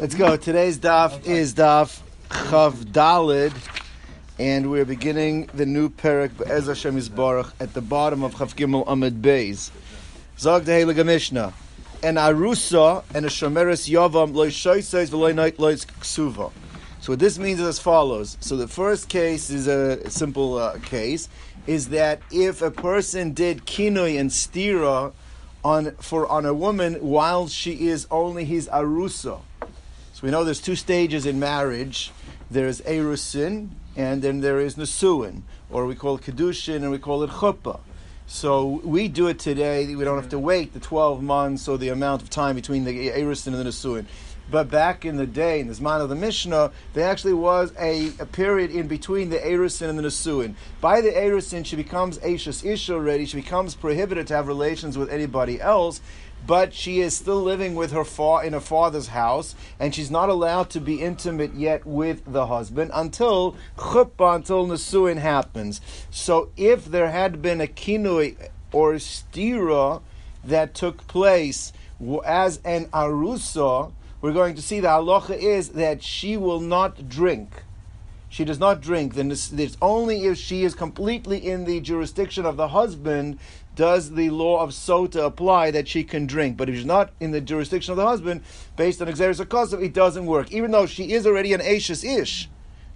Let's go. Today's daf is daf Chav Dalid, and we're beginning the new perek Be'ez Hashem Yisbarach at the bottom of Chav Gimel Amud Beis. Zog the Heilige Mishnah, an arusa and a shomeres yavam loy shoyseis v'loy night loy ksuva. So what this means is as follows. So the first case is a simple case, is that if a person did kinoi and stira on a woman while she is only his arusa. So we know there's two stages in marriage. There is erusin, and then there is nesuin, or we call it kedushin, and we call it chuppah. So we do it today. We don't have to wait the 12 months or the amount of time between the erusin and the nesuin. But back in the day, in the Zman of the Mishnah, there actually was a period in between the Erusin and the Nesuin. By the Erusin, she becomes Eishes Isha already. She becomes prohibited to have relations with anybody else, but she is still living with her in her father's house, and she's not allowed to be intimate yet with the husband until Chuppah, until Nesuin happens. So if there had been a Kinui or Stira that took place as an Arusa, we're going to see the halacha is that she will not drink. She does not drink. Then it's only if she is completely in the jurisdiction of the husband does the law of sota apply that she can drink. But if she's not in the jurisdiction of the husband, based on exeris hakosov, it doesn't work. Even though she is already an eishes ish,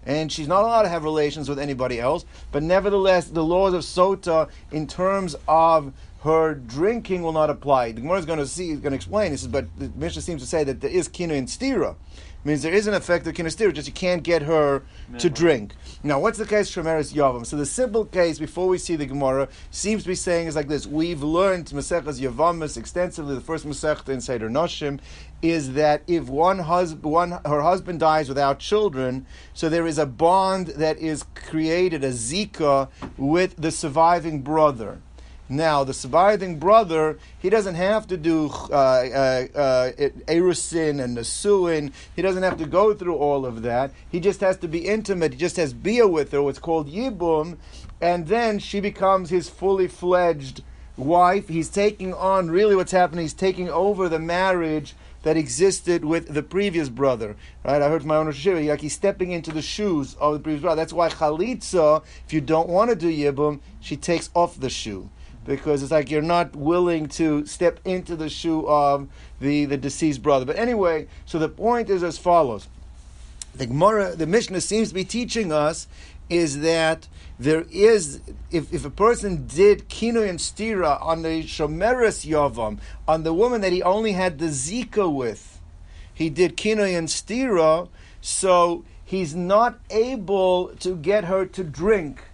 and she's not allowed to have relations with anybody else, but nevertheless, the laws of sota in terms of her drinking will not apply. The Gemara is going to explain this, but the Mishnah seems to say that there is kinui and stira. It means there is an effect of kinui and stira, just you can't get her to drink. Now, what's the case Shomeres Yavam? So the simple case, before we see the Gemara, seems to be saying is like this. We've learned Maseches Yavamis extensively, the first Masechta in Seder Noshim, is that if her husband dies without children, so there is a bond that is created, a zika, with the surviving brother. Now, the surviving brother, he doesn't have to do erusin and nesuin. He doesn't have to go through all of that. He just has to be intimate. He just has bia with her, what's called yibum, and then she becomes his fully fledged wife. He's taking on really what's happening. He's taking over the marriage that existed with the previous brother, right? I heard from my own Shiva, like he's stepping into the shoes of the previous brother. That's why chalitza, if you don't want to do yibum, she takes off the shoe. Because it's like you're not willing to step into the shoe of the deceased brother. But anyway, so the point is as follows. The Gemara, the Mishnah seems to be teaching us is that there is, if a person did kinui and stira on the shomeres yavam, on the woman that he only had the zika with, he did kinui and stira, so he's not able to get her to drink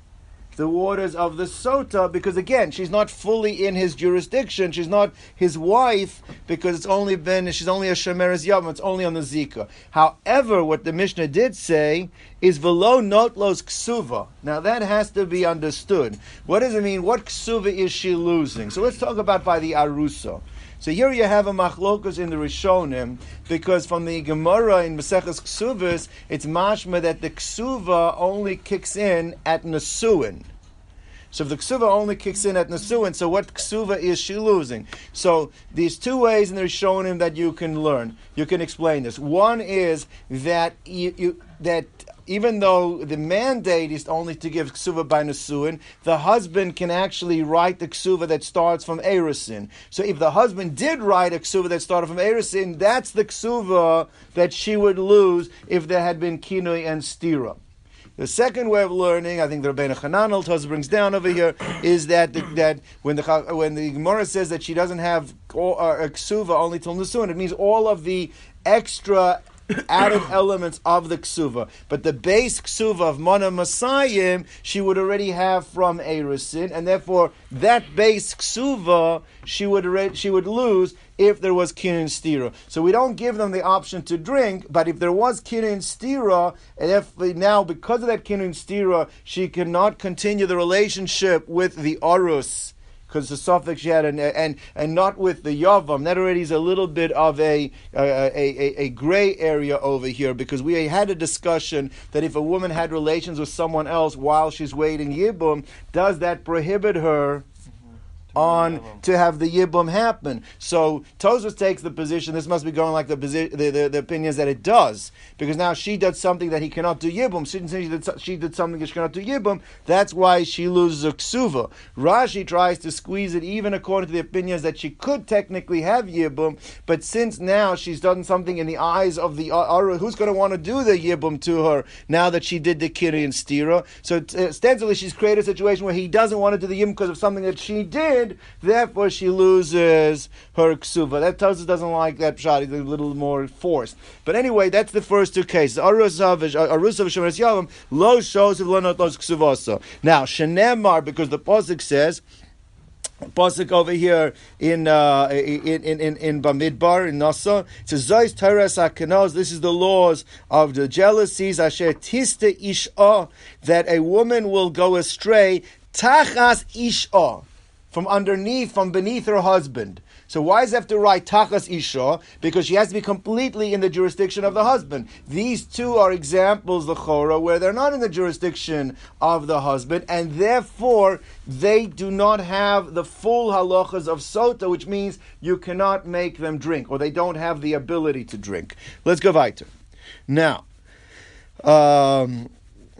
the waters of the sota, because again, she's not fully in his jurisdiction. She's not his wife because she's only a shomeres yavam. It's only on the zika. However, what the Mishnah did say is velo notlos ksuva. Now that has to be understood. What does it mean? What ksuva is she losing? So let's talk about by the arusa. So here you have a machlokus in the Rishonim, because from the Gemara in Maseches Ksuvos, it's mashma that the ksuva only kicks in at nesuin. So if the ksuva only kicks in at nesuin, so what ksuva is she losing? So these two ways in the Rishonim that you can learn, you can explain this. One is that that even though the mandate is only to give ksuva by nesuin, the husband can actually write the ksuva that starts from erusin. So if the husband did write a ksuva that started from erusin, that's the ksuva that she would lose if there had been kinui and stira. The second way of learning, I think the Rabbeinu Chanan Al Tosfos brings down over here, is that when the Gemara says that she doesn't have a ksuva only till nesuin, it means all of the extra added elements of the ksuva. But the base ksuva of Mona Masayim, she would already have from erusin, and therefore that base ksuva she would lose if there was kinui and stira. So we don't give them the option to drink, but if there was kinui and stira, and if now because of that kinui and stira, she cannot continue the relationship with the arus, because the suffix she had, and not with the yavam. That already is a little bit of a gray area over here, because we had a discussion that if a woman had relations with someone else while she's waiting yibum, does that prohibit her on to have the Yibum happen. So Tosfos takes the position, this must be going like the opinions that it does, because now she did something that he cannot do Yibum. She did something that she cannot do Yibum. That's why she loses a ksuva. Rashi tries to squeeze it even according to the opinions that she could technically have Yibum, but since now she's done something in the eyes of the Ara, who's going to want to do the Yibum to her now that she did the Kiri and Stira? So ostensibly she's created a situation where he doesn't want to do the Yibum because of something that she did, therefore she loses her ksuva. That Tosfos doesn't like that pshat, he's a little more forced. But anyway, that's the first two cases. Now, Shenemar, because the Pasuk says, Pasuk over here in Bamidbar, in Nasa, it says, Zois Teres HaKanos, this is the laws of the jealousies, Asher Tiste Ish'ah, that a woman will go astray, Tachas Ish'ah, from underneath, from beneath her husband. So why does it have to write Tachas Isha? Because she has to be completely in the jurisdiction of the husband. These two are examples, the Chora, where they're not in the jurisdiction of the husband, and therefore they do not have the full halachas of Sota, which means you cannot make them drink, or they don't have the ability to drink. Let's go weiter. Now,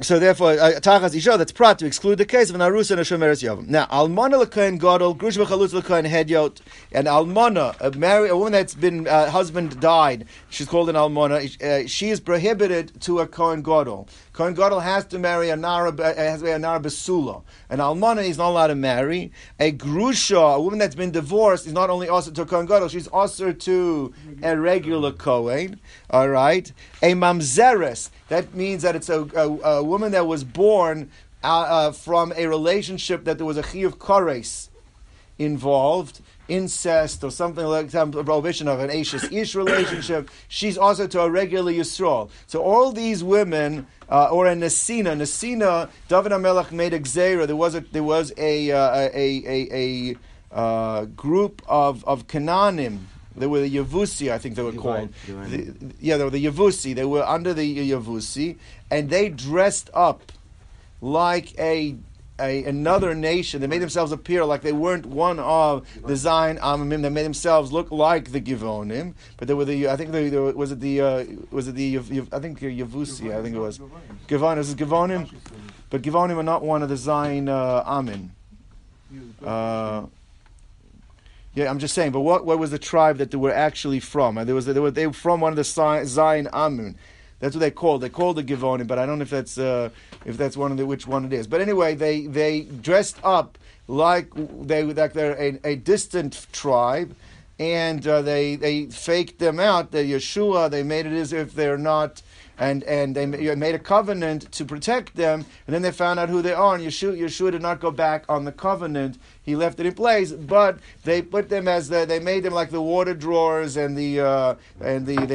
so therefore, Tachas Isha, that's prat, to exclude the case of an Arusa and a Shomeres Yavim. Now, Almana l'Kohen Gadol, Grush v'Chalutz l'Kohen Hedyot, and Almana, a woman that's been, husband died, she's called an Almana, she is prohibited to a Kohen Gadol. Kohen Gadol has to marry a Nara Basula. An Almana is not allowed to marry. A Grusha, a woman that's been divorced, is not only also to a Kohen Gadol, she's also to a regular Kohen. All right? A Mamzeres, that means that it's a woman that was born from a relationship that there was a chiyuv kares involved, incest or something like that, a prohibition of an ashes ish relationship. She's also to a regular Yisrael. So all these women, or a Nesina, David HaMelech made a gzeira. There was a group of Canaanim. They were the Yevusi, I think they were called. They were the Yevusi. They were under the Yevusi, and they dressed up like another nation. They made themselves appear like they weren't one of the Zion Amamim. They made themselves look like the Givonim, but they were the. I think they were, Yevusi. I think it was Givonim. Is it Givonim? But Givonim are not one of the Zion Amim. Yeah, I'm just saying, but what was the tribe that they were actually from? They were from one of the Zion Amun. That's what they called. They called the Givonim, but I don't know if that's one of the, which one it is. But anyway, they dressed up like they're a distant tribe, and they faked them out. The Yeshua, they made it as if they're not. And they made a covenant to protect them, and then they found out who they are, and Yeshua did not go back on the covenant. He left it in place, but they put them they made them like the water drawers, and they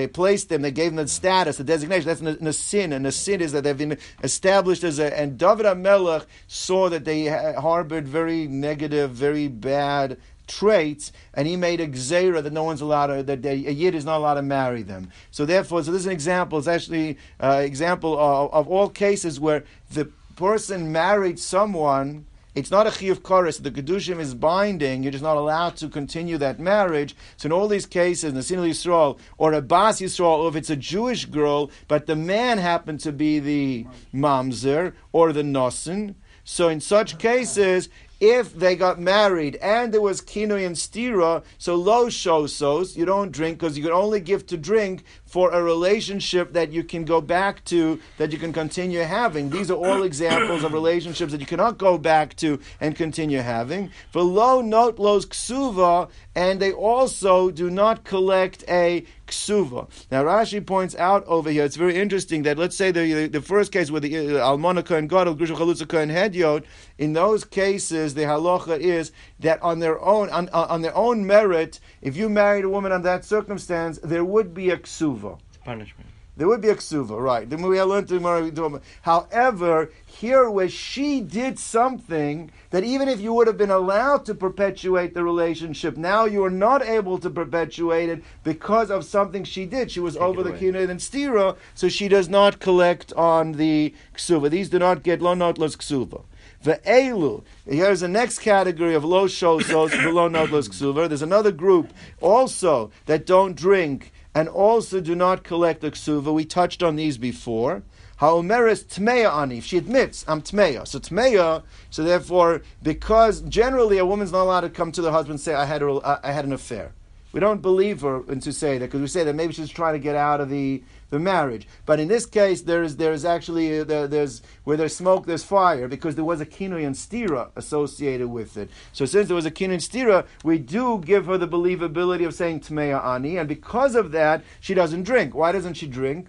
placed them, they gave them the status, the designation. That's Nesin, and Nesin is that they've been established as and David HaMelech saw that they harbored very negative, very bad traits, and he made a gzeira that no one's allowed to, that a yid is not allowed to marry them. So therefore, this is an example. It's actually an example of all cases where the person married someone. It's not a chiyuv kares. The kedushim is binding. You're just not allowed to continue that marriage. So in all these cases, Nesinah Yisrael or a Bas Yisrael, or if it's a Jewish girl, but the man happened to be the mamzer or the nosin. So in such cases, if they got married and there was kinui and stira, so lo shosos, you don't drink, because you can only give to drink for a relationship that you can go back to, that you can continue having. These are all examples of relationships that you cannot go back to and continue having. For lo not los ksuva, and they also do not collect a ksuva. Now Rashi points out over here, it's very interesting that let's say the first case with the Almana Kohen Gadol, Grusha Chalutza Kohen Hedyot, in those cases, the halacha is that on their own merit, if you married a woman under that circumstance, there would be a ksuva. It's punishment. There would be a ksuva, right? Then we learned to. However, here where she did something that even if you would have been allowed to perpetuate the relationship, now you are not able to perpetuate it because of something she did. She was over the kinui and stira, so she does not collect on the ksuva. These do not get lo not los ksuva. Ve'elu. Here's the next category of lo shosos, v'lo nod los ksuva. There's another group also that don't drink and also do not collect the ksuva. We touched on these before. Ha'omeres tmeya ani. She admits, I'm tmeya. So tmeya, so therefore, because generally a woman's not allowed to come to the husband and say, I had an affair. We don't believe her to say that, because we say that maybe she's trying to get out of the marriage. But in this case, there is actually, there's where there's smoke, there's fire, because there was a kinui and stira associated with it. So since there was a kinui and stira, we do give her the believability of saying tmeya ani, and because of that, she doesn't drink. Why doesn't she drink?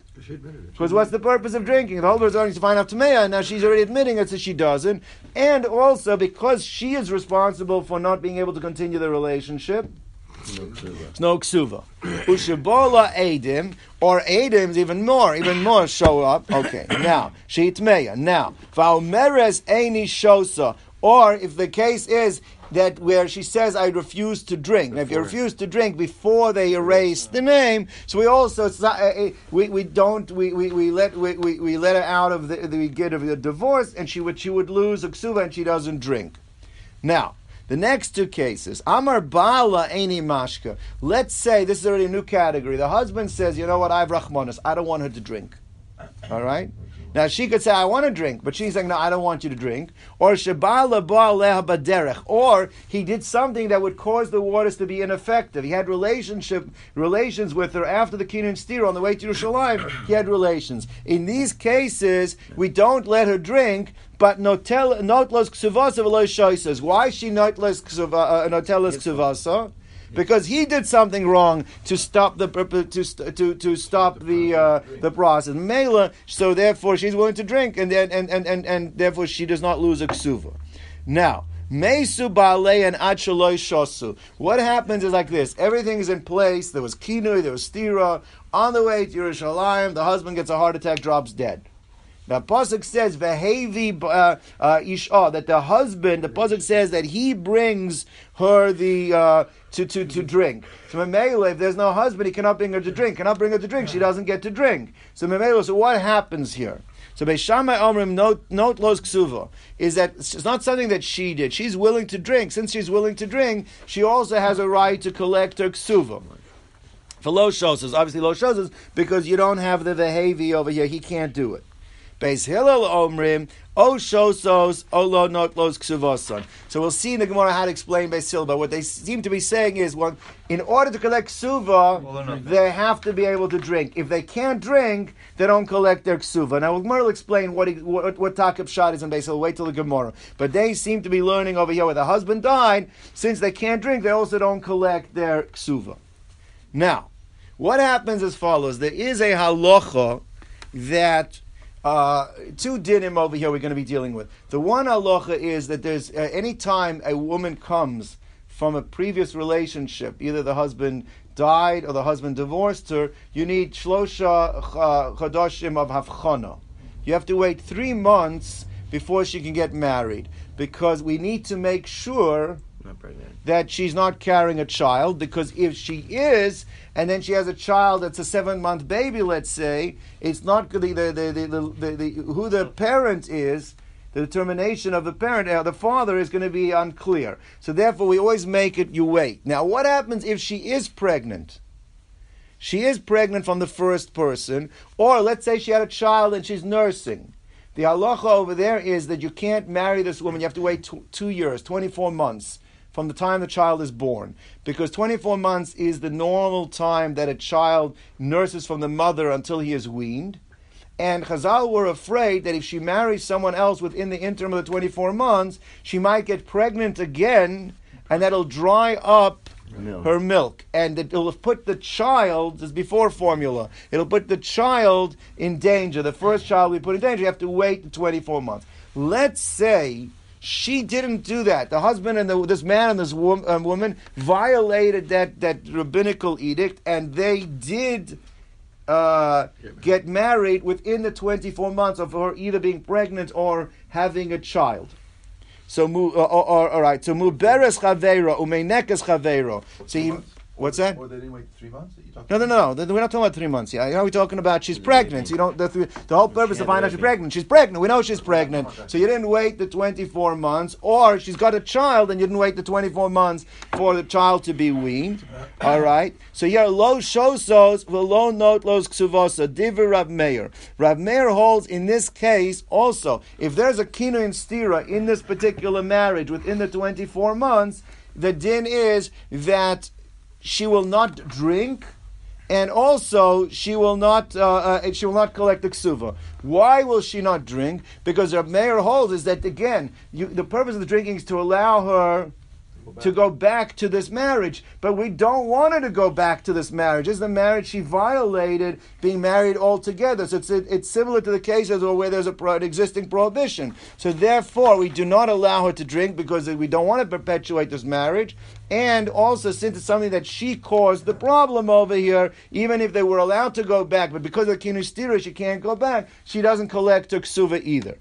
Because what's the purpose of drinking? The whole purpose is to find out Tameya, and now she's already admitting it, so she doesn't. And also, because she is responsible for not being able to continue the relationship, no ksuva. Ushibola Adim, or Adim's even more show up. Okay, now, she Tameya. Now, Valmeres Eini Shosa, or if the case is that where she says, I refuse to drink. Now, if you refuse to drink before they erase the name, so we also, it's not, we let her out of the get of the divorce, and she would lose a ksuva, and she doesn't drink. Now, the next two cases, Amar Bala Eini Mashka. Let's say, this is already a new category. The husband says, you know what, I have Rachmanas, I don't want her to drink. All right? Now, she could say, I want to drink, but she's like, no, I don't want you to drink. Or, Sheba'ala ba'aleha baderech. Or, he did something that would cause the waters to be ineffective. He had relations with her after the Kinyan Stira on the way to Yerushalayim. He had relations. In these cases, we don't let her drink, but not los ksuvasa v'lo shoisas. Why is she not los ksuvasa? Because he did something wrong to stop the stop the process. Mela, so therefore she's willing to drink, and therefore she does not lose a ksuva. Now, Meisu Balei and Achaloi Shosu. What happens is like this: everything is in place. There was kinui, there was stira. On the way to Yerushalayim, the husband gets a heart attack, drops dead. The pasuk says "Vehevi ishah," that the husband. The pasuk says that he brings her the to drink. So Memela, if there's no husband, he cannot bring her to drink. She doesn't get to drink. So Memela, so what happens here? So Beis Shammai Omrim not los ksuva is that it's not something that she did. She's willing to drink. Since she's willing to drink, she also has a right to collect her ksuva. For lo shosas, obviously lo shosas, because you don't have the vehevi over here. He can't do it. Beis Hillel Omrim, O Shosos, O Lo Not Los Ksuvoson. So we'll see in the Gemara how to explain Beis Hillel, but what they seem to be saying is, one, in order to collect ksuva, they have to be able to drink. If they can't drink, they don't collect their ksuva. Now, Gemara will explain what Takab Shad is in Beis Hillel. Wait till the Gemara. But they seem to be learning over here where the husband died, since they can't drink, they also don't collect their ksuva. Now, what happens as follows. There is a halacha that... two dinim over here we're going to be dealing with. The one halacha is that there's any time a woman comes from a previous relationship, either the husband died or the husband divorced her, you need shlosha chadoshim of havchana. You have to wait 3 months before she can get married, because we need to make sure that she's not carrying a child, because if she is, and then she has a child that's a 7-month baby, let's say, it's not who the parent is, the determination of the parent, the father, is going to be unclear. So therefore, we always make it, you wait. Now, what happens if she is pregnant? She is pregnant from the first person, or let's say she had a child and she's nursing. The halacha over there is that you can't marry this woman. You have to wait 2 years, 24 months, from the time the child is born. Because 24 months is the normal time that a child nurses from the mother until he is weaned. And Chazal were afraid that if she marries someone else within the interim of the 24 months, she might get pregnant again, and that'll dry up her milk. And it'll put the child, this is before formula, it'll put the child in danger. The first child we put in danger, you have to wait 24 months. Let's say... she didn't do that. The husband and this man and this woman violated that rabbinical edict, and they did get married within the 24 months of her either being pregnant or having a child. So, all right. So, muberes chaveiro, umeinekes chaveiro. So, What's that? Or they didn't wait 3 months? No. We're not talking about 3 months. Yeah, how are we talking about? She's pregnant. You don't. The whole purpose to find out she's pregnant. She's pregnant. We know she's pregnant. So you didn't wait the 24 months, or she's got a child and you didn't wait the 24 months for the child to be weaned. All right. So here, lo shosos v'lo not los ksuvosa divrei Rav Meir. Rav Meir holds in this case also if there's a kinui and stira in this particular marriage within the 24 months, the din is that she will not drink, and also she will not collect the ksuva. Why will she not drink? Because Rav Meir holds is that again, the purpose of the drinking is to allow her to go back to this marriage. But we don't want her to go back to this marriage. This is the marriage she violated, being married altogether. So it's similar to the cases where there's an existing prohibition. So therefore, we do not allow her to drink because we don't want to perpetuate this marriage. And also, since it's something that she caused the problem over here, even if they were allowed to go back, but because of kinui stira, she can't go back, she doesn't collect her ksuva either.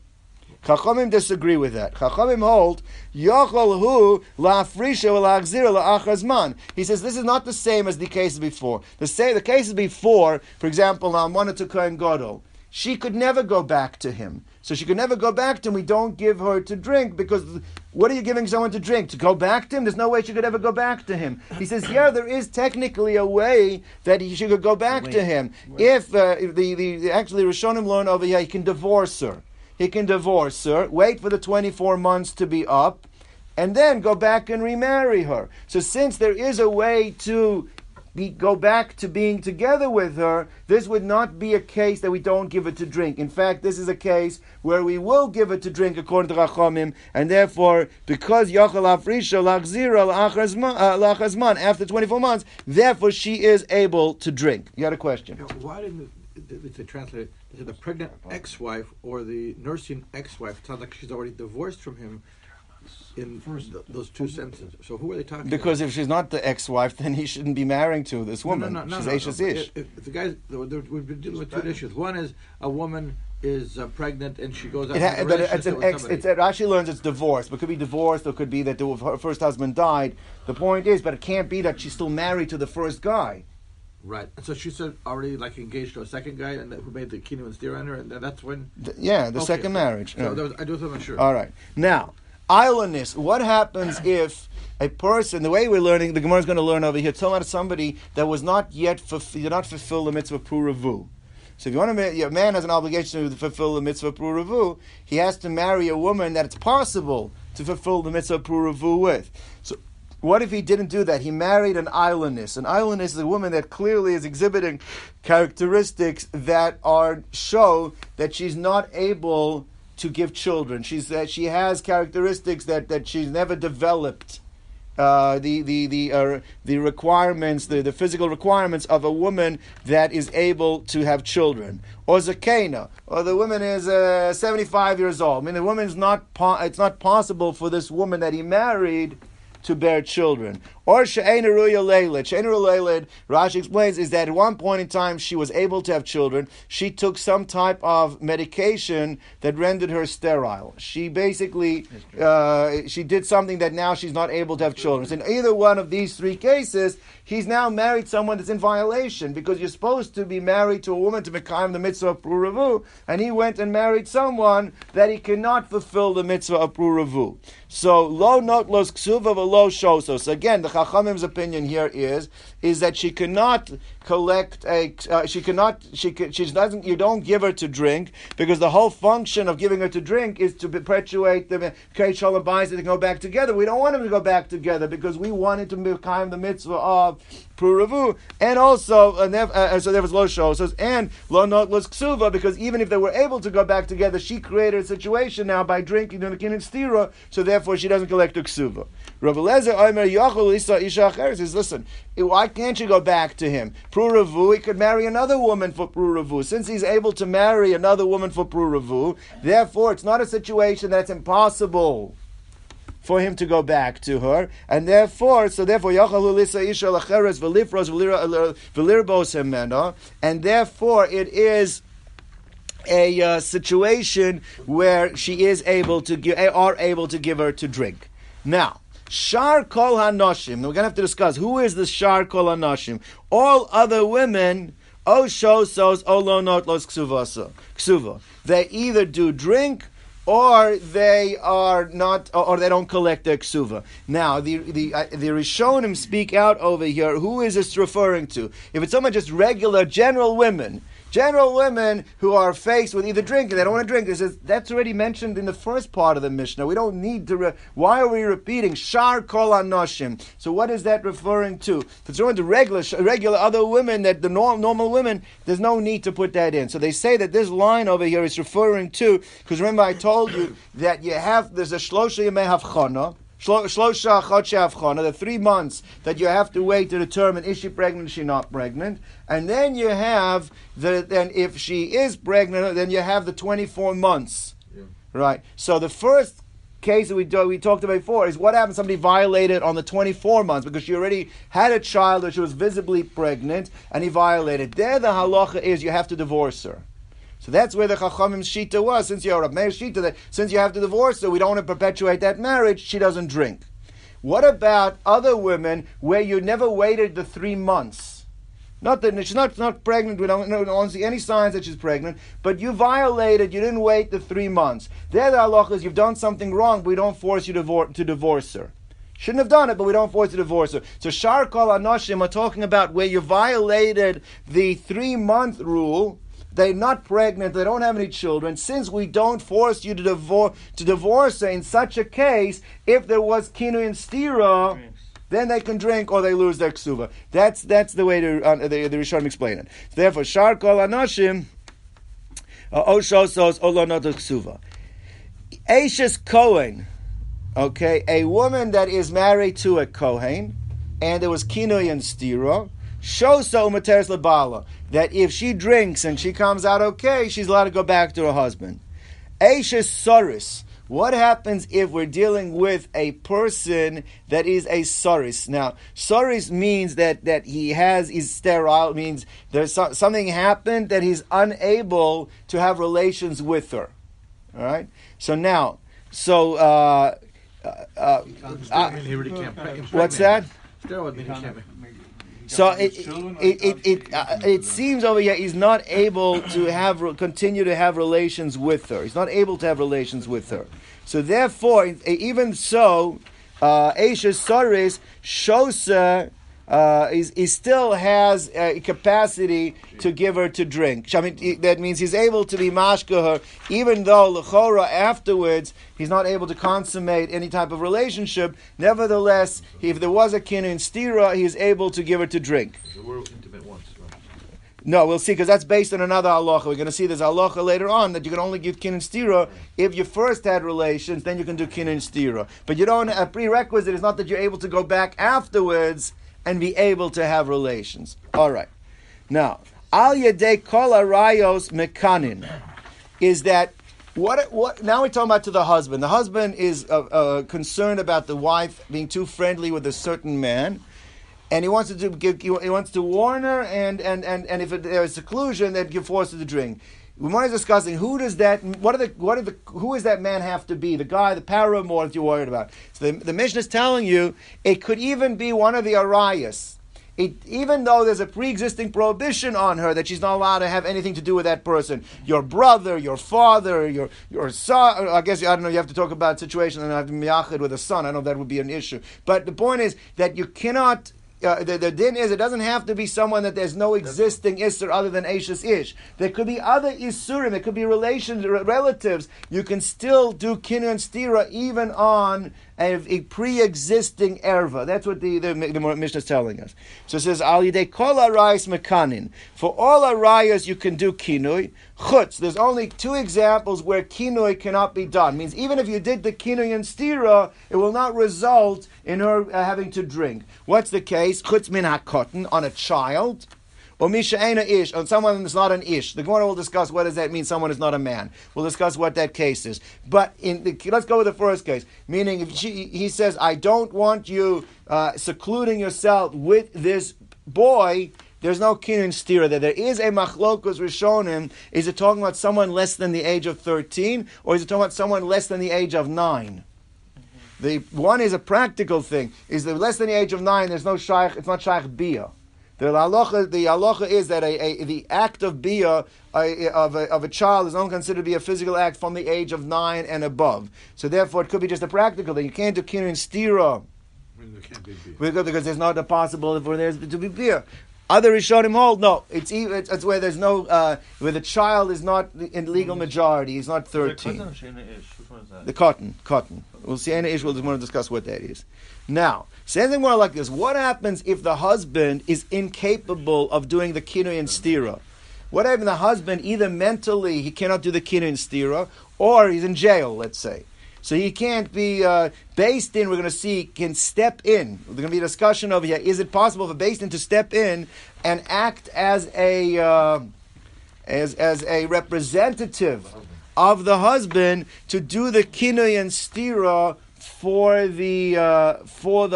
Chachamim disagree with that. Chachamim hold, Yochol hu la'afrisha v'la'achzira la'achazman. He says this is not the same as the cases before. The cases before, for example, on one to Kohen Gadol, she could never go back to him. So she could never go back to him. We don't give her to drink because what are you giving someone to drink? To go back to him? There's no way she could ever go back to him. He says, yeah, there is technically a way that she could go back to him. If the Rishonim learn over here, he can divorce her. He can divorce her, wait for the 24 months to be up, and then go back and remarry her. So since there is a way to go back to being together with her, this would not be a case that we don't give it to drink. In fact, this is a case where we will give it to drink according to Chachamim, and therefore, because Yochel Afrisha Lachzira Lachazman after 24 months, therefore she is able to drink. You had a question? Why didn't the translator, the pregnant ex-wife or the nursing ex-wife, it sounds like she's already divorced from him in those two sentences. So who are they talking about? Because if she's not the ex-wife, then he shouldn't be marrying to this woman. She's Ashes Ish. If the guys, we've been dealing with two issues. One is a woman is pregnant and she goes out to it actually learns it's divorce, but it could be divorced or it could be that her first husband died. The point is, but it can't be that she's still married to the first guy. Right, and so she said already like engaged to a second guy, and who made the kinui and stira on her, and that's when. Second marriage. So yeah. I do something sure. All right, now islandness. What happens if a person? The way we're learning, the Gemara is going to learn over here. Tell out somebody that was not yet did not fulfill the mitzvah puravu. So if you want to, a man has an obligation to fulfill the mitzvah puravu. He has to marry a woman that it's possible to fulfill the mitzvah puravu with. So. What if he didn't do that? He married an islandess. An islandess is a woman that clearly is exhibiting characteristics that show that she's not able to give children. She has characteristics that she's never developed. The requirements, the physical requirements of a woman that is able to have children, or zakena, or the woman is 75 years old. I mean, the woman's not. It's not possible for this woman that he married to bear children. Or she'ein aruya leilid. She'ein aruya leilid, Rashi explains, is that at one point in time she was able to have children. She took some type of medication that rendered her sterile. She basically, she did something that now she's not able to have children. So in either one of these three cases, he's now married someone that's in violation because you're supposed to be married to a woman to mekayem the mitzvah of pruruvu, and he went and married someone that he cannot fulfill the mitzvah of pruruvu. So lo not los ksuva v'lo shosos. Again, the Chachamim's opinion here is that she cannot collect a you don't give her to drink because the whole function of giving her to drink is to perpetuate the Kei Shalom Bayis to go back together. We don't want them to go back together because we wanted to mekayem the mitzvah of Puravu, and also so there was Lo Shosos and Lo Notlos Ksuva, because even if they were able to go back together, she created a situation now by drinking the Kinui Stira, so therefore she doesn't collect her Ksuva. Rav Eliezer Omer Yochel Isha Acheres says, listen, why can't you go back to him? Puravu, he could marry another woman for Puravu. Since he's able to marry another woman for Puravu, therefore it's not a situation that's impossible for him to go back to her, and therefore, and therefore, it is a situation where she is able to give her to drink. Now, Shar Kol HaNoshim. We're going to have to discuss who is the Shar Kol HaNoshim. All other women, O Shosos, O Lonot, Los Ksuva. They either do drink or they are not, or they don't collect their ksuva. Now, the Rishonim speak out over here. Who is this referring to? If it's someone just regular, general women who are faced with either drinking, they don't want to drink. This is, that's already mentioned in the first part of the Mishnah. We don't need to. Why are we repeating Shar Kol HaNoshim? So what is that referring to? If it's referring to regular other women, that the normal women, there's no need to put that in. So they say that this line over here is referring to, because remember I told you that you have, there's a Shlosha Yemei Havchana, the 3 months that you have to wait to determine is she pregnant, is she not pregnant, and then you have then if she is pregnant, then you have the 24 months, yeah. Right? So the first case that we talked about before is what happens. Somebody violated on the 24 months because she already had a child or she was visibly pregnant, and he violated. There, the halacha is you have to divorce her. So that's where the Chachamim's Shita was. Since you're a Meir Shita, that since you have to divorce her, we don't want to perpetuate that marriage, she doesn't drink. What about other women where you never waited the 3 months? Not that she's not pregnant, we don't see any signs that she's pregnant, but you violated, you didn't wait the 3 months. There the halacha is you've done something wrong, but we don't force you to divorce her. Shouldn't have done it, but we don't force the divorce her. So Shar Kol HaNoshim are talking about where you violated the 3 month rule. They're not pregnant, they don't have any children. Since we don't force you to divorce her, in such a case, if there was kinu and stira, yes, then they can drink or they lose their ksuva. That's the way the Rishonim explain it. Therefore, Shar Kol HaNoshim, O Shosos, O Lonot Ksuva. Eishes Kohen, okay, a woman that is married to a Kohen, and there was kinu and stira, Shosa umateres lebala, that if she drinks and she comes out okay, she's allowed to go back to her husband. Eishes soris. What happens if we're dealing with a person that is a soris? Now, soris means that he's sterile, means there's something happened that he's unable to have relations with her. All right? So now, what's that? So it seems over here he's not able to continue to have relations with her. He's not able to have relations with her. So therefore, even so, Eishes Soris Shosa he still has a capacity to give her to drink. I mean, that means he's able to be mashka her, even though l'chora afterwards he's not able to consummate any type of relationship. Nevertheless, if there was a kinu and stira, he's able to give her to drink. The word intimate once, right? No, we'll see, because that's based on another halacha. We're going to see this halacha later on that you can only give kinu and stira if you first had relations. Then you can do kinu and stira, but you don't. A prerequisite is not that you're able to go back afterwards and be able to have relations. All right. Now, al yedei kol arayos mekanin is that what? Now we're talking about to the husband. The husband is concerned about the wife being too friendly with a certain man, and he wants to warn her. And if there is seclusion, that you force her to drink. We're discussing who does that man have to be? The guy, the paramour that you're worried about. So the Mishnah is telling you it could even be one of the arayas. Even though there's a pre-existing prohibition on her that she's not allowed to have anything to do with that person, your brother, your father, your son. I guess I don't know. You have to talk about a situation and I have to miyachid with a son. I don't know if that would be an issue. But the point is that you cannot. The din is it doesn't have to be someone that there's no existing isser other than Eishes Ish. There could be other isurim. There could be relatives. You can still do kinu and stira even on a pre-existing erva. That's what the Mishnah is telling us. So it says al yidei kol arayos mekanin. For all arayos you can do kinui. Chutz. There's only 2 examples where kinui cannot be done. It means even if you did the kinui and stira, it will not result in her having to drink. What's the case? Chutz min hakotten, on a child, or misha eina ish, on someone that's not an ish. The Gemara will discuss what does that mean, someone is not a man. We'll discuss what that case is. But let's go with the first case, meaning if he says, I don't want you secluding yourself with this boy, there's no kinu and stira there. There is a machlokus rishonim. Is it talking about someone less than the age of 13, or is it talking about someone less than the age of 9? The one is a practical thing. Is that less than the age of 9, there's no shaykh, it's not shaykh biyah. The halacha is that the act of biyah of a child is not considered to be a physical act from the age of 9 and above. So therefore, it could be just a practical thing. You can't do kirin stira. There can't be biyah. Because there's not a possible for there to be biyah. Other Rishonim hold no. It's where there's no where the child is not in legal majority. He's not 13. The cotton. We'll see. Any ish. We'll just want to discuss what that is. Now, something more like this. What happens if the husband is incapable of doing the kinui and stira? What happens? The husband either mentally he cannot do the kinui and stira, or he's in jail. Let's say. So he can't be based in, we're going to see, can step in. There's going to be a discussion over here. Is it possible for based in to step in and act as a representative of the husband to do the kinui and stira for the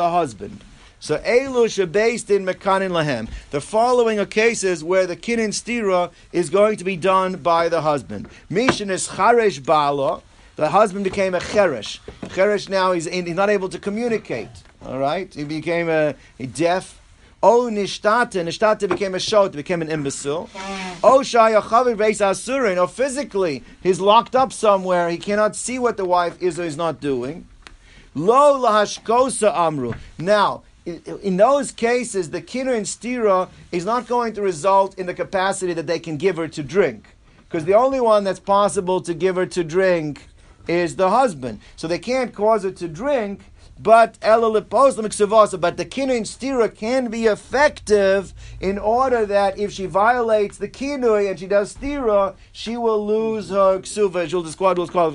husband? So elu shebeis din mekanin lahem. The following are cases where the kinui and stira is going to be done by the husband. Mishin is charesh bala. The husband became a cheresh. Cheresh now he's not able to communicate. All right, he became a deaf. O nishtata became a shot, became an imbecile. O shayachavi beis asurin, or physically he's locked up somewhere. He cannot see what the wife is or is not doing. Lo lahashkosa amru. Now, in those cases, the kinner and stira is not going to result in the capacity that they can give her to drink, because the only one that's possible to give her to drink is the husband. So they can't cause it to drink, but the kinui and stira can be effective in order that if she violates the kinui and she does stira, she will lose her ksuva, she'll disqualify.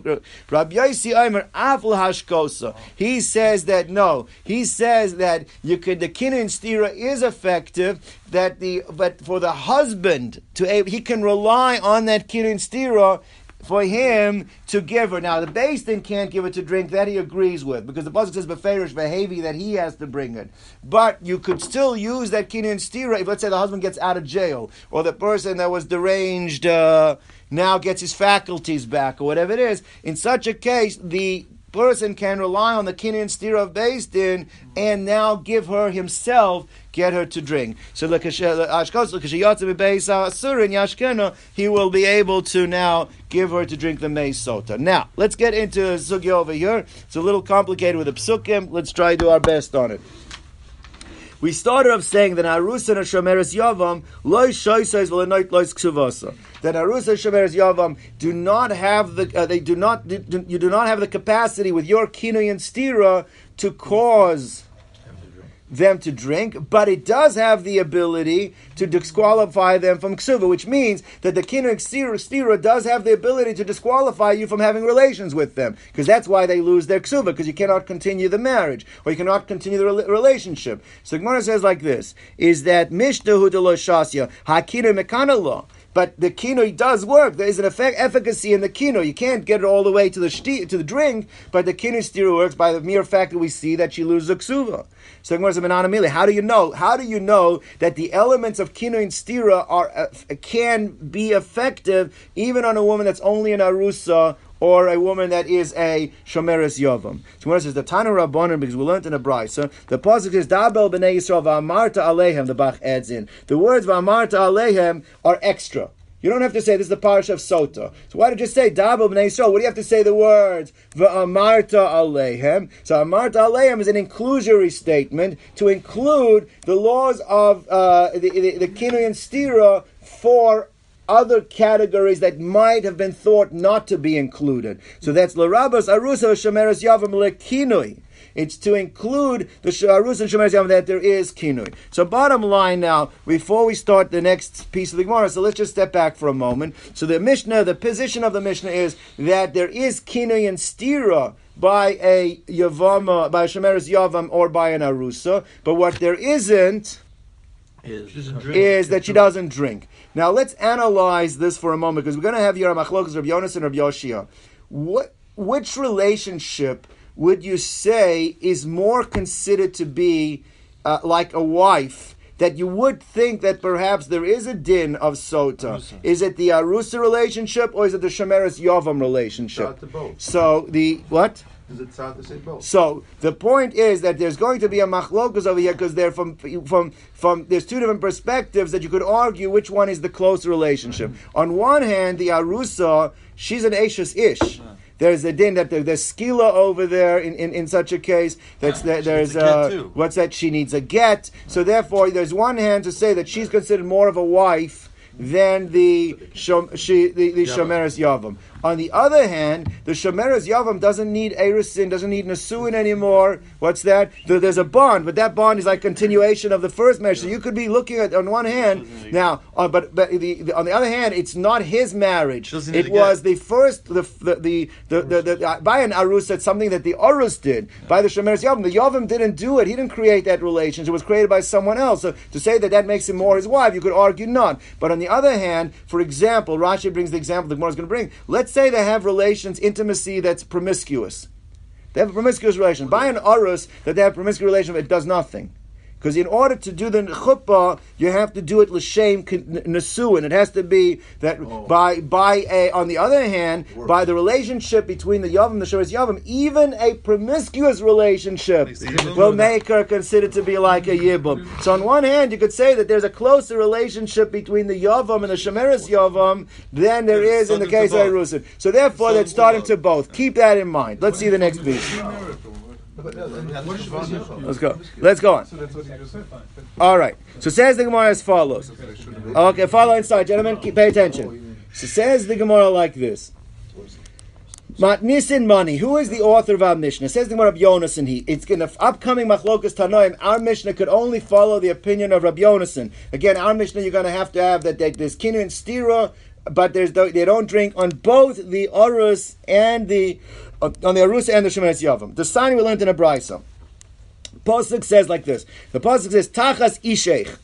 Rabbi Yosi Omer afal hashkosa. He says that no. He says that the kinui and stira is effective, but for the husband he can rely on that kinui and stira for him to give her. Now, the beis din can't give it to drink. That he agrees with, because the pasuk says beferish v'hevi, that he has to bring it. But you could still use that kinui and stira if, let's say, the husband gets out of jail, or the person that was deranged now gets his faculties back, or whatever it is. In such a case, the person can rely on the kinui and stira of beis din and now give her himself, get her to drink. So he will be able to now give her to drink the mei sota. Now, let's get into sugya over here. It's a little complicated with the psukim. Let's try to do our best on it. We started off saying that Arusa Shomeres Yavam loy shoyseis v'lenait lois ksuvasa. That Arusa Shomeres Yavam do not have the you do not have the capacity with your kinui and stira to cause them to drink, but it does have the ability to disqualify them from ksuva, which means that the kinui and stira does have the ability to disqualify you from having relations with them, because that's why they lose their ksuva, because you cannot continue the marriage, or you cannot continue the relationship. So Gemara says like this, is that mishtahu de lo shasya, ha-kinui mekana lo. But the kinui does work. There is an efficacy in the kinui. You can't get it all the way to the drink, but the kinui stira works by the mere fact that we see that she loses the ksuva. So Gemara says, "Menanamile, how do you know? How do you know that the elements of kinui and stira can be effective even on a woman that's only an arusa, or a woman that is a shomeres yavam?" So when it says the Tana Rabbanan, because we learned in a brisa, the pasuk is Dabel b'nei Yisrael v'amarta aleihem. The Bach adds in the words v'amarta aleihem are extra. You don't have to say this is the parsha of Sota. So why did you say Dabel b'nei Yisrael? What do you have to say the words v'amarta aleihem? So amarta aleihem is an inclusionary statement to include the laws of the kinui and stira for other categories that might have been thought not to be included. So that's l'rabas arusa shemeres yavam lekinui. It's to include the arusa and shemeres yavam that there is kinui. So bottom line now, before we start the next piece of the Gemara, so let's just step back for a moment. So the Mishnah, the position of the Mishnah is that there is kinui and stira by a yavam, by a shemeres yavam, or by an arusa, but what there isn't is that she doesn't drink. Now let's analyze this for a moment, because we're going to have here a machlokas Rav Yonas and Rav Yoshia. Which relationship would you say is more considered to be like a wife, that you would think that perhaps there is a din of sota? Arusa. Is it the arusa relationship, or is it the shemeres yavam relationship? So the what? Does it sound to say both? So the point is that there's going to be a machlokas over here because they're from there's two different perspectives that you could argue which one is the close relationship. On one hand, the arusa, she's an ashes ish. There's a din that there's skila over there in such a case. There's a what's that? She needs a get. So therefore, there's one hand to say that she's considered more of a wife than the Shomeres Yavam. On the other hand, the Shomeres Yavam doesn't need Erusin, doesn't need Nesuin anymore. What's that? There's a bond, but that bond is like continuation of the first marriage. So you could be looking at, on one hand, now, but on the other hand, it's not his marriage. It was the first, the by an Arus, that's something that the Arus did. By the Shomeres Yavam, the Yavam didn't do it. He didn't create that relationship. It was created by someone else. So to say that that makes him more his wife, you could argue not. But on the other hand, for example, Rashi brings the example the Gemara is going to bring. Let's say they have relations, intimacy that's promiscuous. They have a promiscuous relation. By an arus, that they have a promiscuous relation, it does nothing. Because in order to do the chuppah, you have to do it l'shem nesuin. It has to be that on the other hand, by the relationship between the yavam and the shomeres yavam, even a promiscuous relationship will make her considered to be like a yibum. So on one hand, you could say that there's a closer relationship between the yavam and the shomeres yavam than there is in the case of erusin. So therefore, that's starting to both. Keep that in mind. Let's see the next piece. Let's go on. All right. So says the Gemara as follows. Okay, follow inside, gentlemen. Pay attention. So says the Gemara like this. Matnisin Mani. Who is the author of our Mishnah? Says the Gemara of Yonason. It's in the upcoming Machlokas Tanoim. Our Mishnah could only follow the opinion of Rabbi Yonason. Again, our Mishnah you're going to have that there's Kinu and Stira, but they don't drink on both the Orus and the. On the Arusa and the Shomeres Yavam. The sign we learned in a Brisa. Pasuk says like this. The Pasuk says, Tachas Isheich.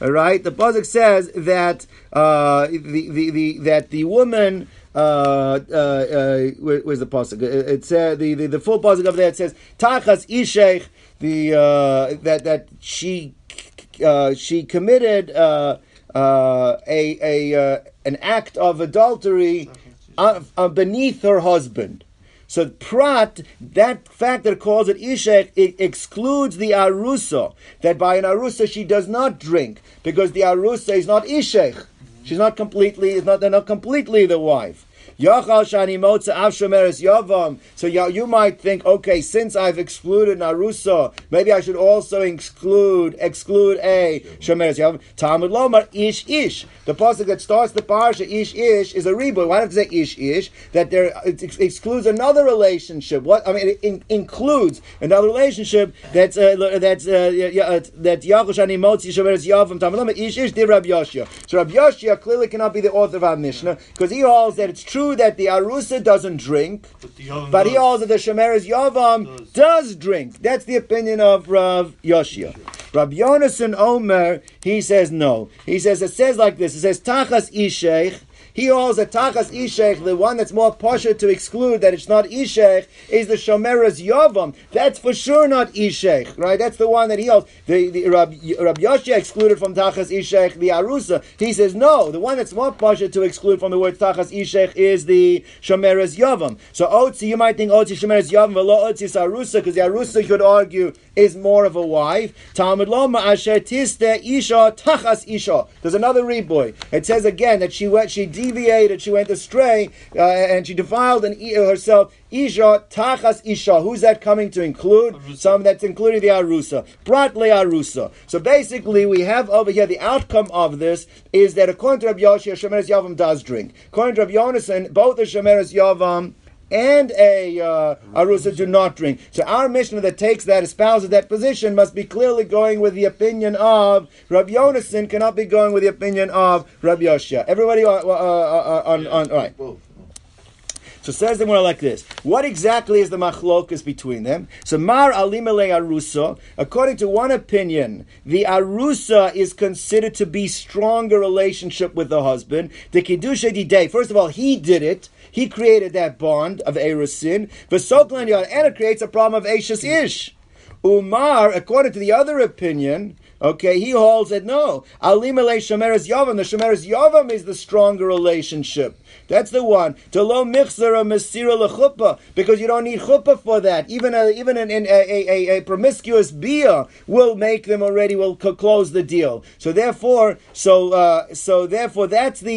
All right? The Pasuk says that the woman... where's the Pasuk? It said, the full Pasuk over there, it says, Tachas Isheich, that she committed an act of adultery beneath her husband. So prat, that fact that calls it ishech, it excludes the arusa, that by an arusa she does not drink, because the arusa is not ishech. She's not completely, they're not completely the wife. Yachal shani motza av shomeres yavam. So you might think, okay, since I've excluded arusa, maybe I should also exclude a shomeres yavam. Talmud lomar ish ish. The pasuk that starts the parsha ish ish is a reboot. Why not say ish ish? That there it excludes another relationship. It includes another relationship. That's yachal shani motzi shomeres yavam. Talmud lomar ish ish di Rabbi Yoshia. So Rabbi Yoshia clearly cannot be the author of our Mishnah because he holds that it's true that the Arusa doesn't drink, but he also, the Shomeres Yavam, does drink. That's the opinion of Rav Yoshia. Rabbi Yonason Omer, he says no. He says, it says like this, it says, Tachas Isheich. He holds that Tachas Ishech, the one that's more posher to exclude that it's not Ishech, is the Shomeres Yavam. That's for sure not Ishech, right? That's the one that he holds. The Rabbi Yoshia excluded from Tachas Ishech the Arusa. He says, no, the one that's more posher to exclude from the word Tachas Ishech is the Shomeres Yavam. So Otzi, you might think Otzi Shomeres Yavam, Velo Otzi Arusa, because the Arusa, you could argue, is more of a wife. Talmud Loma Asher Tiste Isha Tachas Isha. There's another reboy. It says again that she went astray, and she defiled herself. Isha, Tachas Isha. Who's that coming to include? Arusa. Some that's including the Arusa. Prat le Arusa. So basically, we have over here the outcome of this is that according to Rabbi Yoshia, Shomeres Yavam does drink. According to Rabbi Yonason, both the Shomeres Yavam and a Arusa do not drink. So our Mishnah that takes that, espouses that position, must be clearly going with the opinion of Rabbi Yonason, cannot be going with the opinion of Rabbi Yoshia. Everybody on all right. So says the Gemara like this. What exactly is the machlokas between them? So Mar Alimele Arusa, according to one opinion, the Arusa is considered to be stronger relationship with the husband. The Kiddusha di Day. First of all, he did it. He created that bond of Erusin. And it creates a problem of Eishes Ish. Umar, according to the other opinion, Okay, he holds that no. Alimelech Shemeres Yavam. The Shemeres Yavam is the stronger relationship. That's the one. To lo michzera mesira lechuppah, because you don't need chuppah for that. Even a promiscuous bia will make them already, will close the deal. So therefore, that's the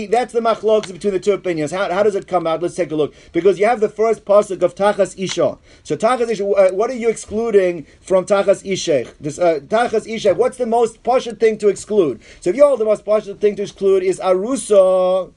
machlokas between the two opinions. How does it come out? Let's take a look, because you have the first pasuk of Tachas Isha. So Tachas Isha, what are you excluding from Tachas Ishech? Tachas Ishech, what's the most poshut thing to exclude? So if you hold the most poshut thing to exclude is Arusa,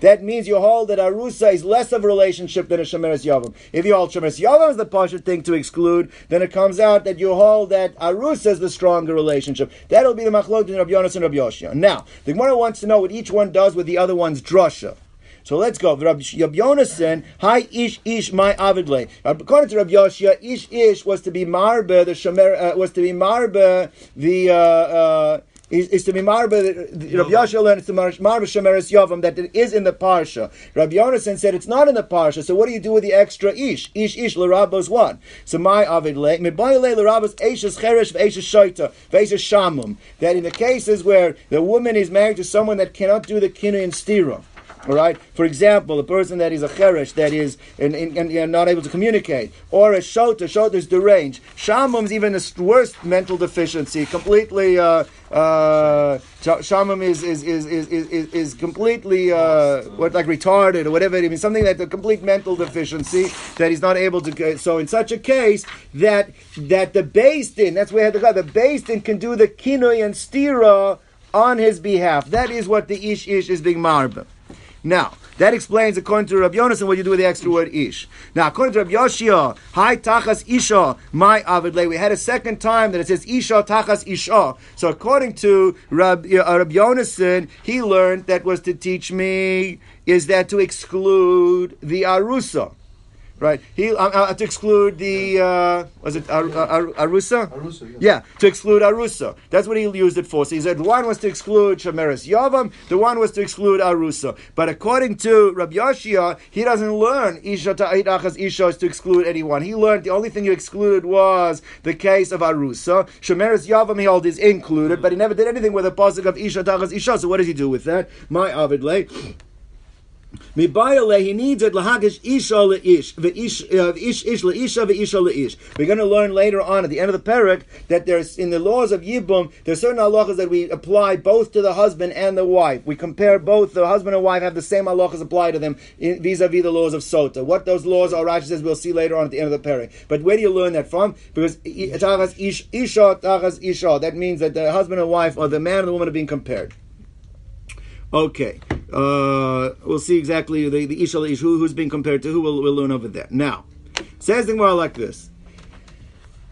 that means you hold that Arusa is less of a relationship than a Shemeres Yavam. If you hold Shemeres Yavam is the poshut thing to exclude, then it comes out that you hold that Arusa is the stronger relationship. That'll be the machlok between Rabbi Yonas and Rabbi Yoshia. Now, the Gemara wants to know what each one does with the other one's drasha. So let's go. Rabbi Yonasan, hi ish ish my avidle. According to Rabbi Yoshia, ish ish was to be marbe the shemer, was to be marbe the is to be marbe. Rabbi Yoshia learned it's to marbe shemeres yavam, that it is in the parsha. Rabbi Yonasan said it's not in the parsha. So what do you do with the extra ish? Ish ish l'rabos what? So my avidle mibayile l'rabos eishes cheresh veishes shoyta veishes shamum. That in the cases where the woman is married to someone that cannot do the kinui and stira. All right. For example, a person that is a cheresh, that is and not able to communicate, or a shota is deranged. Shamum is even the worst mental deficiency. Completely, shamum is completely retarded or whatever. It means something that the complete mental deficiency that he's not able to. So in such a case, that the beis din, that's where the beis din can do the kinui and stira on his behalf. That is what the ish is being marba. Now, that explains, according to Rabbi Yonasan, what you do with the extra word ish. Now, according to Rabbi Yoshia, hi tachas isha, my avidle. We had a second time that it says isha tachas isha. So, according to Rabbi Yonasan, he learned that was to teach me is that to exclude the arusa. Right, to exclude the arusa? Arusa, yeah. To exclude arusa. That's what he used it for. So he said one was to exclude shemeres yavam, the one was to exclude arusa. But according to Rabbi Yoshia, he doesn't learn isha ta'idachas isha is to exclude anyone. He learned the only thing you excluded was the case of arusa. Shemeres yavam he held is included, but he never did anything with a pasuk of isha ta'achas isha. So what does he do with that? My avidle. He needs it lahagish isha leish, ish ish leisha veisha leish. We're going to learn later on at the end of the parak that there's in the laws of Yibum there's certain halachas that we apply both to the husband and the wife. We compare both the husband and wife have the same halachas apply to them vis-a-vis the laws of Sota. What those laws are, Rashi says we'll see later on at the end of the parak. But where do you learn that from? Because tachas ish isha tachas isha, that means that the husband and wife or the man and the woman are being compared. Okay. We'll see exactly the Isha Leish, who's being compared to who, we'll learn over there. Now, says the Gemara like this.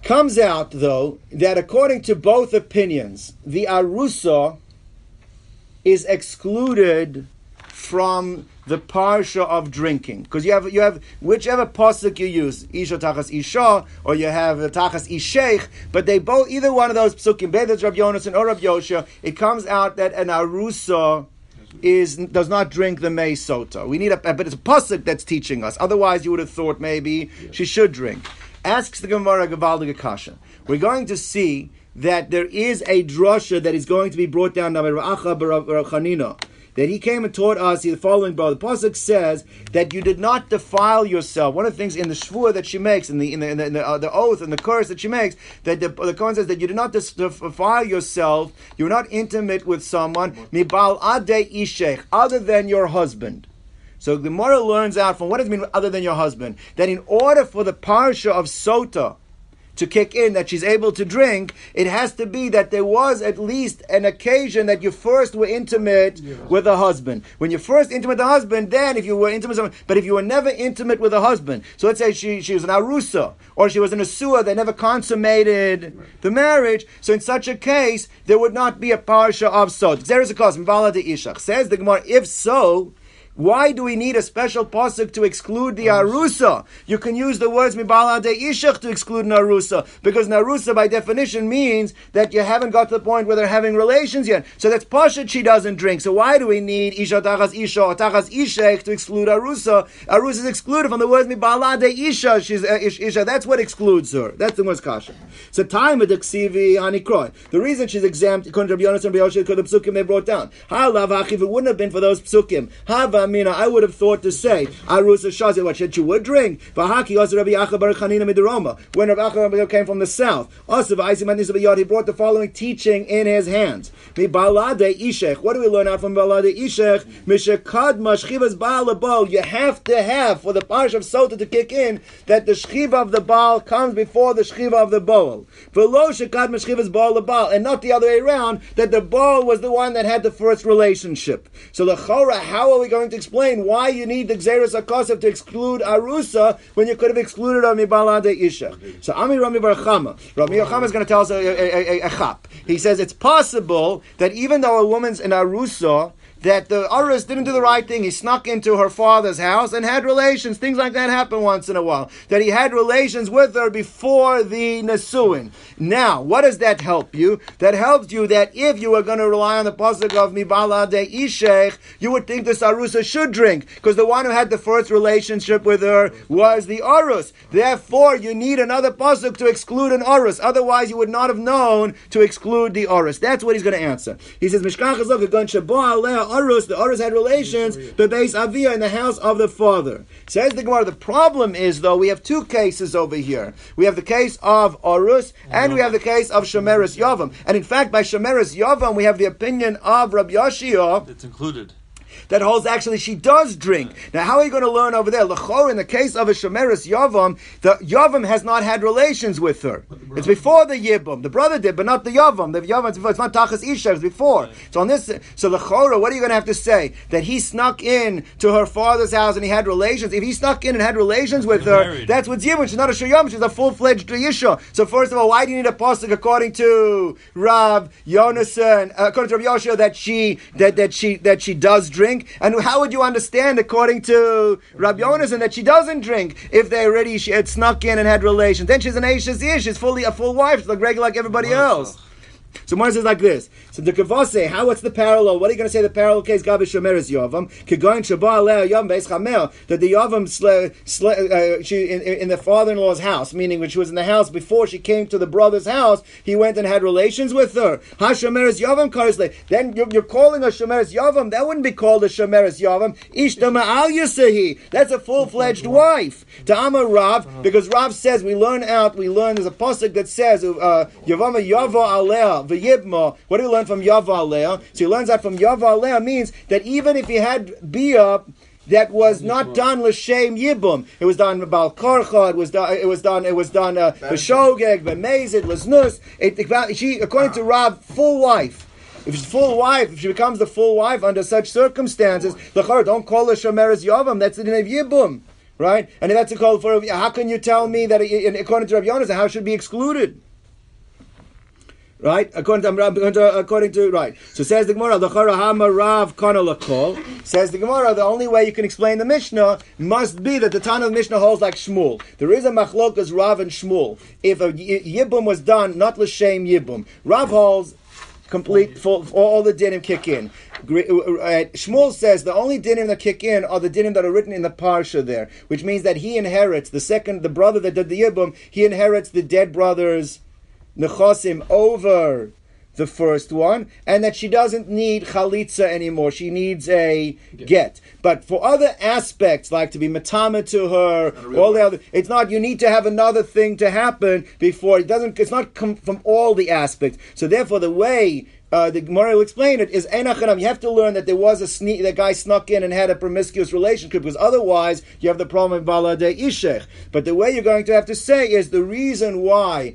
Comes out, though, that according to both opinions, the Arusa is excluded from the parsha of drinking. Because you have whichever pasuk you use, Isha Tachas Isha, or you have Tachas Isheich, but they both, either one of those psukim, whether it's Rabbi Yonasan or Rabbi Yoshia, it comes out that an Arusa does not drink the mei sota. We need but it's a pasuk that's teaching us. Otherwise, you would have thought maybe she should drink. Asks the Gemara Gavaldige Kasha. We're going to see that there is a drasha that is going to be brought down by Rav Acha B'Rav Chanina, that he came and taught us the following. Brother, the pasuk says that you did not defile yourself. One of the things in the shvua that she makes, in the oath and the curse that she makes, that the Kohen says that you did not defile yourself. You were not intimate with someone mibal adei ishech, other than your husband. So the Gemara learns out from what does it mean other than your husband, that in order for the parsha of Sota to kick in, that she's able to drink, it has to be that there was at least an occasion that you first were intimate with a husband. When you're first intimate with a husband, then if you were intimate with someone, but if you were never intimate with a husband, so let's say she was an arusa, or she was an asua, they never consummated the marriage, so in such a case, there would not be a parsha of sod. Says the Gemara, if so, Why do we need a special pasuk to exclude the arusa? You can use the words mibal adei ishach to exclude narusa, because narusa by definition means that you haven't got to the point where they're having relations yet. So that's pasha, she doesn't drink. So why do we need isha tachas isha or tachas ishach to exclude arusa? Arusa is excluded from the words mibal adei isha. She's isha. That's what excludes her. That's the most kasha. So time of the ksivi anikroi. The reason she's exempt, according to Rabbi Yonasan and Rabbi Yoshua, because the psukim they brought down. Halav achiv. It wouldn't have been for those psukim. Hava mina. I would have thought to say arusa shazir. What said she would drink? Vahaki also Rabbi Acha Bar Chanina mideroma. When Rabbi Acha Bar came from the south, also he brought the following teaching in his hands. Mibalade ishech. What do we learn out from balade ishech? Mishakad mashchivas baalabo. You have to have for the parsha of Sota to kick in that the shchiva of the baal comes before the shchiva of the boal. Velo shakad mashchivas baalabal, and not the other way around, that the baal was the one that had the first relationship. So the chora, how are we going to explain why you need the Xeris HaKosef to exclude Arusa when you could have excluded her Mibalade Ishach? So Ami Rami Bar Chama. Rami Bar Chama is going to tell us a chap. He says it's possible that even though a woman's an Arusa, that the Arus didn't do the right thing. He snuck into her father's house and had relations. Things like that happen once in a while. That he had relations with her before the Nesuin. Now, what does that help you? That helps you that if you were going to rely on the pasuk of Mibala de Ishech, you would think this Arusa should drink, because the one who had the first relationship with her was the Arus. Therefore, you need another pasuk to exclude an Arus. Otherwise, you would not have known to exclude the Arus. That's what he's going to answer. He says, Mishkan Chazok, Gon Shabo Aleh Arus, the Arus had relations, but based Avia in the house of the father. Says the Gemara, the problem is, though, we have two cases over here. We have the case of Arus, and we have the case of Shemeris Yavam. And in fact, by Shemeris Yavam, we have the opinion of Rabbi Yoshua. It's included. That holds actually she does drink. Now, how are you going to learn over there? L'chor, in the case of a Shemeris Yavam, the Yavam has not had relations with her. It's before the Yibum. The brother did, but not the Yavam. The Yavam, it's not Tachas Isha, it's before. Right. So on this, so l'chor, what are you going to have to say? That he snuck in to her father's house and he had relations. If he snuck in and had relations with her, that's what's Yibum. She's not a Shayam, she's a full-fledged Yisha. So first of all, why do you need a pasuk according to Rav Yonasan, according to Rav Yoshua, that she does drink? And how would you understand, according to Rabbi Yonasan, that she doesn't drink if they already she had snuck in and had relations? Then she's an Aisha's ear. She's fully a full wife, like regular like everybody else. So Moses says like this. So the Kavase, how? What's the parallel? What are you going to say? The parallel case Gabi Shomeres Yavam Kegoin Shabal Leh Yavam Beis Chamel, that the Yavam she in the father-in-law's house, meaning when she was in the house before she came to the brother's house, he went and had relations with her. Ha Shomeres Yavam Karisle. Then you're calling a Shomeres Yavam. That wouldn't be called a Shomeres Yavam. Ishta Ma'al Yasehi. That's a full-fledged wife. Ta'ama Rav, because Rav says we learn there's a pasuk that says Yavama Yava Aleh. V'yibma. What do we learn from Yava Aleh? So he learns that from Yava Aleh means that even if he had Bia that was not done l'shem Yibum, it was done Bal Korcha, it was done B'shogeg, B'mezid, L'znus. She, according to Rav, full wife. If she's full wife, if she becomes the full wife under such circumstances, don't call her Shomeres Yavam. That's the name of Yibum, right? And if that's a call for, how can you tell me that according to Rabbi Yonasan, how should be excluded? Right? According to, right. So says the Gemara, the only way you can explain the Mishnah must be that the Tana of the Mishnah holds like Shmuel. There is a machlokas Rav and Shmuel. If a Yibum was done, not l'shem Yibum. Rav holds complete, for all the dinim kick in. Shmuel says the only dinim that kick in are the dinim that are written in the parsha there, which means that he inherits, the brother that did the Yibum, he inherits the dead brother's nechosim over the first one, and that she doesn't need chalitza anymore. She needs a get. But for other aspects, like to be matama to her, all the other, it's not, you need to have another thing to happen before, it's not come from all the aspects. So therefore the way the Gemara will explain it is enachanam. You have to learn that there was that guy snuck in and had a promiscuous relationship, because otherwise you have the problem of balade ishech. But the way you're going to have to say is the reason why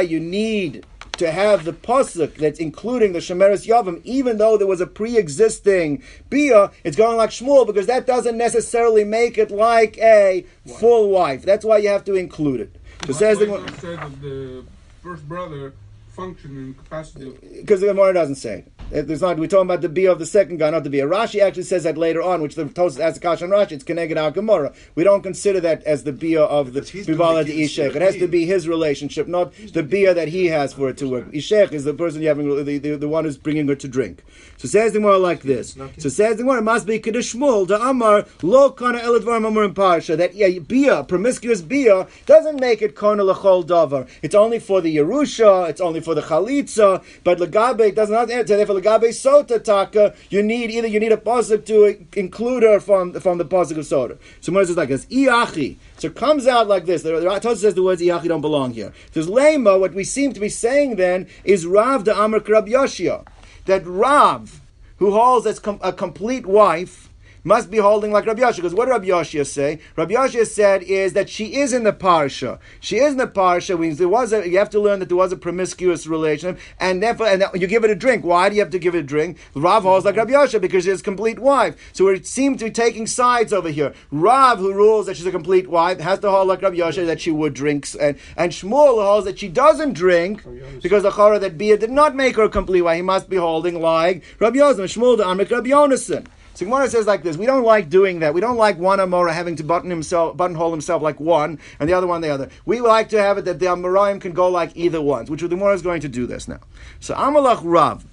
you need to have the pasuk that's including the Shemeres Yavam, even though there was a pre-existing Bia, it's going like Shmuel, because that doesn't necessarily make it like a full wife. That's why you have to include it. So says the first brother function and capacity? Because the Gemara doesn't say. There's not. We're talking about the bia of the second guy, not the bia. Rashi actually says that later on, which the Tosfos has a kasha on Rashi. It's keneged al Gemara. We don't consider that as the bia of the bivala de ishech. It has to be his relationship, not the bia that he has for it to work. Ishech is the person having the one who's bringing her to drink. So says the Gemara like this. So says the Gemara must be kedush shmuel da amar lo kana el dvar mamur in parsha, that bia, promiscuous bia, doesn't make it kana lechol davar. It's only for the Yerusha, it's only for the Chalitza, but Lagabe does not enter. Therefore, Lagabe Sota Taka, you need a pasuk to include her from the pasuk of Sota. So Moses is like this, Iachi. So it comes out like this. The Tosfos says the words Iachi don't belong here. There's Lema, what we seem to be saying then is Rav da Amar Krab Yoshia, that Rav, who holds as a complete wife, must be holding like Rabbi Yoshia. Because what did Rabbi Yoshia say? Rabbi Yoshia said is that she is in the parsha. She is in the parsha. You have to learn that there was a promiscuous relationship, and therefore, you give it a drink. Why do you have to give it a drink? Rav holds like Rabbi Yoshia because she's a complete wife. So we seem to be taking sides over here. Rav, who rules that she's a complete wife, has to hold like Rabbi Yoshia that she would drink, and Shmuel holds that she doesn't drink because the chara that Bia did not make her a complete wife. He must be holding like Rabbi Yonason. Shmuel the Amrik Rabbi Yonason. So Gemara says like this, we don't like doing that. We don't like one Amora having to buttonhole himself like one, and the other one the other. We like to have it that the Amoraim can go like either ones, which the Gemara is going to do this now. So Amalach Rav,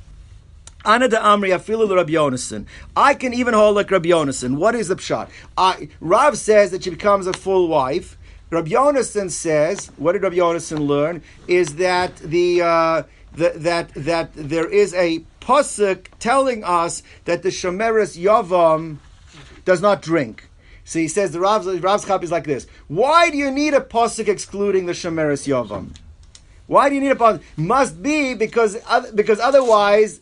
Ana da Amri afilu Rabbi Yonason. I can even hold like Rabbi Yonason. What is the pshat? Rav says that she becomes a full wife. Rabbi Yonason says, what did Rabbi Yonason learn? Is that that there is a pasuk telling us that the Shomeres Yavam does not drink. So he says the Rav's Chap is like this. Why do you need a pasuk excluding the Shomeres Yavam? Why do you need a pasuk? Must be because otherwise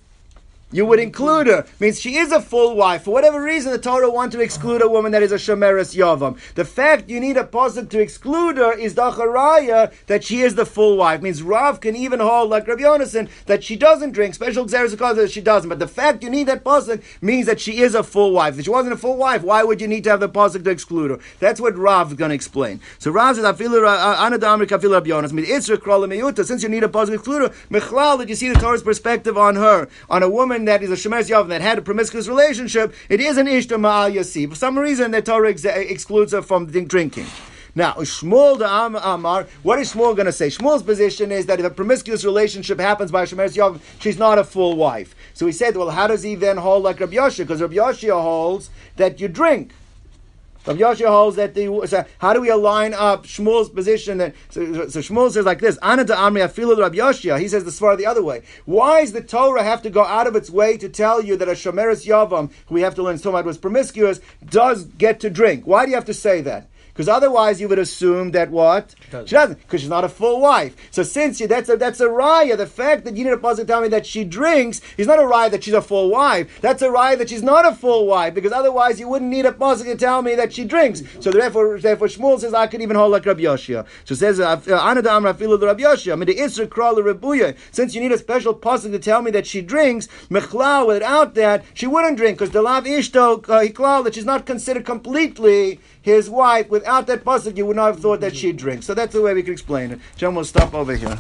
you would include her. Means she is a full wife. For whatever reason, the Torah wants to exclude a woman that is a Shomeres Yavam. The fact you need a pasuk to exclude her is the Acharaya that she is the full wife. Means Rav can even hold, like Rabbi Yonason, that she doesn't drink. Special Xeris because that she doesn't. But the fact you need that pasuk means that she is a full wife. If she wasn't a full wife, why would you need to have the pasuk to exclude her? That's what Rav is going to explain. So Rav says, since you need a pasuk to exclude her, Mechlal, that you see the Torah's perspective on her, on a woman that is a Shomeres Yavam that had a promiscuous relationship, it is an Ishta Ma'al Yasi. For some reason, the Torah excludes her from drinking. Now, Shmuel the Amar, what is Shmuel going to say? Shmuel's position is that if a promiscuous relationship happens by Shomeres Yavam, she's not a full wife. So he said, well, how does he then hold like Rabbi Yoshia? Because Rabbi Yoshia holds that you drink. Rabbi Yoshia holds that so how do we align up Shmuel's position? So Shmuel says like this, Ana da Amri afilu Rabbi Yoshia. He says the Svar the other way. Why does the Torah have to go out of its way to tell you that a Shomeres Yavam, who we have to learn so much was promiscuous, does get to drink? Why do you have to say that? Because otherwise you would assume that what? She doesn't. Because she's not a full wife. So since that's a raya, the fact that you need a pasuk to tell me that she drinks is not a raya that she's a full wife. That's a raya that she's not a full wife, because otherwise you wouldn't need a pasuk to tell me that she drinks. So therefore Shmuel says, I could even hold like Rabbi Yoshia. So says, Ana da Amra afilu Rabbi Yoshia, since you need a special pasuk to tell me that she drinks, Mechlau, without that, she wouldn't drink, because Delav Ishto, Hiklal, that she's not considered completely his wife. Without that pasuk, you would not have thought that she drinks. So that's the way we can explain it. John, we'll stop over here.